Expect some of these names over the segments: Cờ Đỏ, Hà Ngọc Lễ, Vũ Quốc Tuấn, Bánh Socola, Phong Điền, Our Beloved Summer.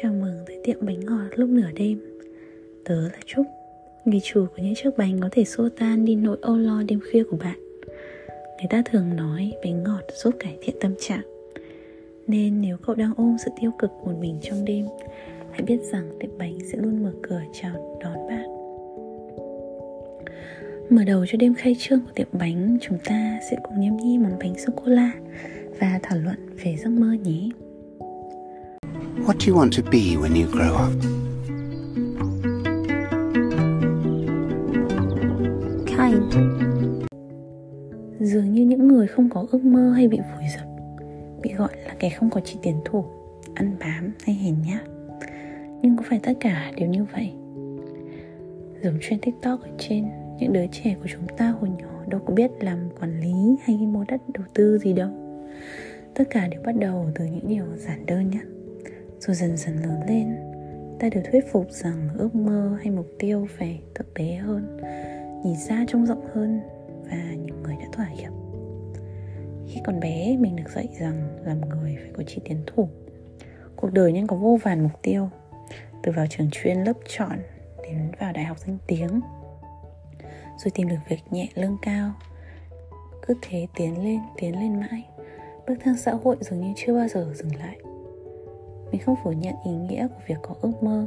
Chào mừng tới tiệm bánh ngọt lúc nửa đêm. Tớ là Trúc, người chủ của những chiếc bánh có thể xua tan đi nỗi âu lo đêm khuya của bạn. Người ta thường nói bánh ngọt giúp cải thiện tâm trạng, nên nếu cậu đang ôm sự tiêu cực một mình trong đêm, hãy biết rằng tiệm bánh sẽ luôn mở cửa chào đón bạn. Mở đầu cho đêm khai trương của tiệm bánh, chúng ta sẽ cùng nhâm nhi món bánh sô-cô-la và thảo luận về giấc mơ nhé. What do you want to be when you grow up? Kind. Dường như những người không có ước mơ hay bị vùi dập, bị gọi là kẻ không có chỉ tiến thủ, ăn bám hay hèn nhát. Nhưng có phải tất cả đều như vậy? Giống trên TikTok ở trên, những đứa trẻ của chúng ta hồi nhỏ đâu có biết làm quản lý hay mua đất đầu tư gì đâu. Tất cả đều bắt đầu từ những điều giản đơn nhất. Rồi dần dần lớn lên, ta được thuyết phục rằng ước mơ hay mục tiêu phải thực tế hơn, nhìn xa trông rộng hơn, và nhiều người đã thỏa hiệp. Khi còn bé, mình được dạy rằng làm người phải có chí tiến thủ. Cuộc đời nên có vô vàn mục tiêu, từ vào trường chuyên lớp chọn đến vào đại học danh tiếng, rồi tìm được việc nhẹ lương cao. Cứ thế tiến lên mãi, bước thang xã hội dường như chưa bao giờ dừng lại. Mình không phủ nhận ý nghĩa của việc có ước mơ.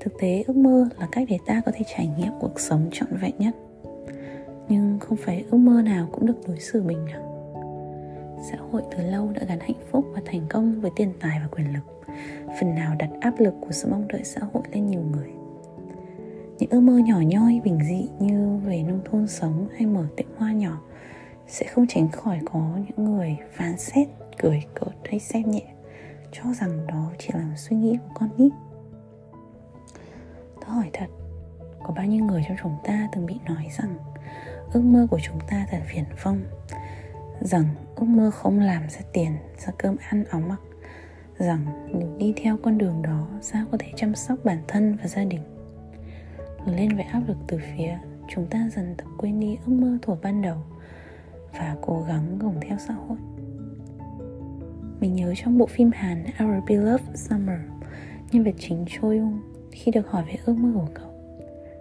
Thực tế, ước mơ là cách để ta có thể trải nghiệm cuộc sống trọn vẹn nhất. Nhưng không phải ước mơ nào cũng được đối xử bình đẳng. Xã hội từ lâu đã gắn hạnh phúc và thành công với tiền tài và quyền lực, phần nào đặt áp lực của sự mong đợi xã hội lên nhiều người. Những ước mơ nhỏ nhoi, bình dị như về nông thôn sống hay mở tiệm hoa nhỏ sẽ không tránh khỏi có những người phán xét, cười cợt hay xem nhẹ, cho rằng đó chỉ là suy nghĩ của con nít. Tôi hỏi thật, có bao nhiêu người trong chúng ta từng bị nói rằng ước mơ của chúng ta thật viển vông, rằng ước mơ không làm ra tiền, ra cơm ăn áo mặc, rằng nếu đi theo con đường đó sao có thể chăm sóc bản thân và gia đình. Lớn lên với áp lực từ phía, chúng ta dần tập quên đi ước mơ thuở ban đầu và cố gắng gồng theo xã hội. Mình nhớ trong bộ phim Hàn Our Beloved Summer, nhân vật chính Choi-ung khi được hỏi về ước mơ của cậu,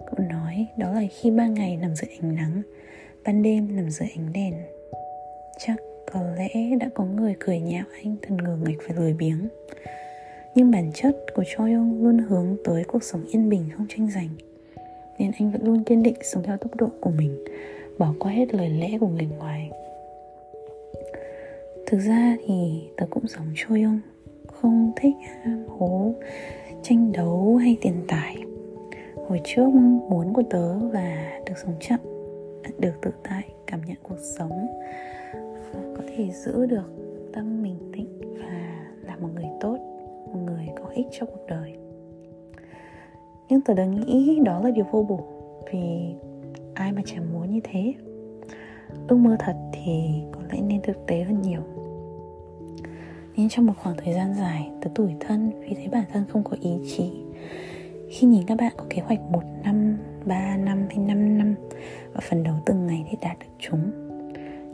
cậu nói đó là khi ban ngày nằm dưới ánh nắng, ban đêm nằm dưới ánh đèn. Chắc có lẽ đã có người cười nhạo anh thần ngờ nghịch và lười biếng, nhưng bản chất của Choi-ung luôn hướng tới cuộc sống yên bình không tranh giành, nên anh vẫn luôn kiên định sống theo tốc độ của mình, bỏ qua hết lời lẽ của người ngoài. Thực ra thì tớ cũng giống Choi-ung, không thích ham hố, tranh đấu hay tiền tài. Hồi trước muốn của tớ là được sống chậm, được tự tại, cảm nhận cuộc sống, có thể giữ được tâm mình tĩnh và là một người tốt, một người có ích cho cuộc đời. Nhưng tớ đã nghĩ đó là điều vô bổ, vì ai mà chả muốn như thế. Ước mơ thật thì có lẽ nên thực tế hơn nhiều. Nên trong một khoảng thời gian dài, tớ tủi thân vì thấy bản thân không có ý chí. Khi nhìn các bạn có kế hoạch 1 năm, 3 năm hay 5 năm và phấn đấu từng ngày để đạt được chúng,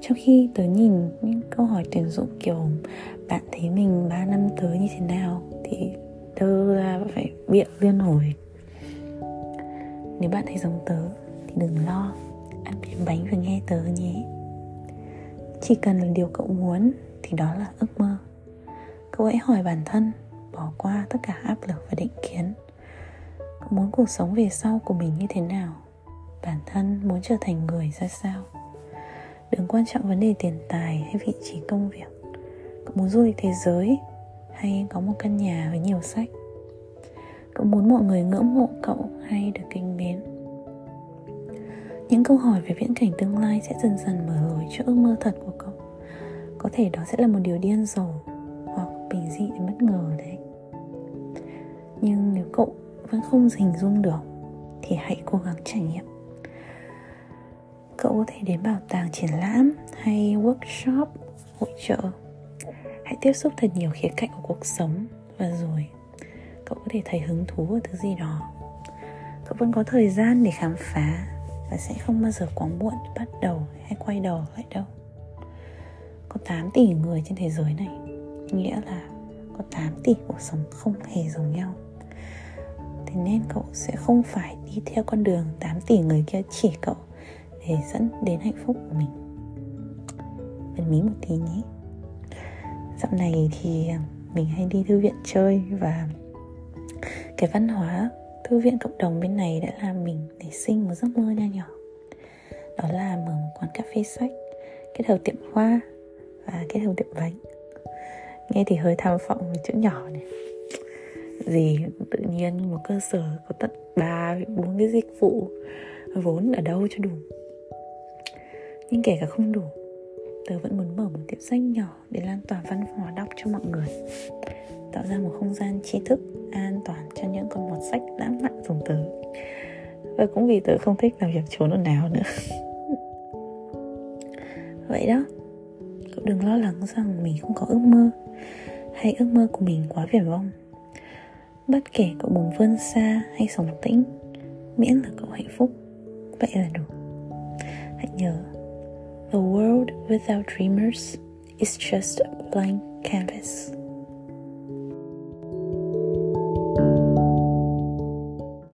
trong khi tớ nhìn những câu hỏi tuyển dụng kiểu bạn thấy mình 3 năm tới như thế nào, thì tớ ra phải bịa liên hồi. Nếu bạn thấy giống tớ thì đừng lo, ăn miếng bánh và nghe tớ nhé. Chỉ cần là điều cậu muốn thì đó là ước mơ. Cậu hãy hỏi bản thân, bỏ qua tất cả áp lực và định kiến. Cậu muốn cuộc sống về sau của mình như thế nào? Bản thân muốn trở thành người ra sao? Đừng quan trọng vấn đề tiền tài hay vị trí công việc. Cậu muốn du lịch thế giới hay có một căn nhà với nhiều sách? Cậu muốn mọi người ngưỡng mộ cậu hay được kính mến? Những câu hỏi về viễn cảnh tương lai sẽ dần dần mở lối cho ước mơ thật của cậu. Có thể đó sẽ là một điều điên rồ hoặc bình dị đến bất ngờ đấy. Nhưng nếu cậu vẫn không hình dung được thì hãy cố gắng trải nghiệm. Cậu có thể đến bảo tàng triển lãm hay workshop, hội chợ. Hãy tiếp xúc thật nhiều khía cạnh của cuộc sống, và rồi cậu có thể thấy hứng thú ở thứ gì đó. Cậu vẫn có thời gian để khám phá và sẽ không bao giờ quá muộn bắt đầu hay quay đầu lại đâu. Có 8 tỷ người trên thế giới này, nghĩa là có 8 tỷ cuộc sống không hề giống nhau. Thế nên cậu sẽ không phải đi theo con đường 8 tỷ người kia chỉ cậu để dẫn đến hạnh phúc của mình. Ấn mí một tí nhé. Dạo này thì mình hay đi thư viện chơi, và cái văn hóa thư viện cộng đồng bên này đã làm mình nảy sinh một giấc mơ nho nhỏ. Đó là mở một quán cà phê sách kết hợp tiệm hoa và kết hợp tiệm bánh. Nghe thì hơi tham vọng một chữ nhỏ này. Gì tự nhiên một cơ sở có tận 3-4 cái dịch vụ, vốn ở đâu cho đủ. Nhưng kể cả không đủ, tớ vẫn muốn mở một tiệm sách nhỏ để lan tỏa văn hóa đọc cho mọi người, tạo ra một không gian tri thức an toàn cho những con mọt sách lãng mạn dùng tớ. Và cũng vì tớ không thích làm việc trốn ồn ào nữa. Vậy đó, cậu đừng lo lắng rằng mình không có ước mơ, hay ước mơ của mình quá viển vông. Bất kể cậu muốn vươn xa hay sống tĩnh, miễn là cậu hạnh phúc, vậy là đủ. Hãy nhớ, the world without dreamers is just a blank canvas.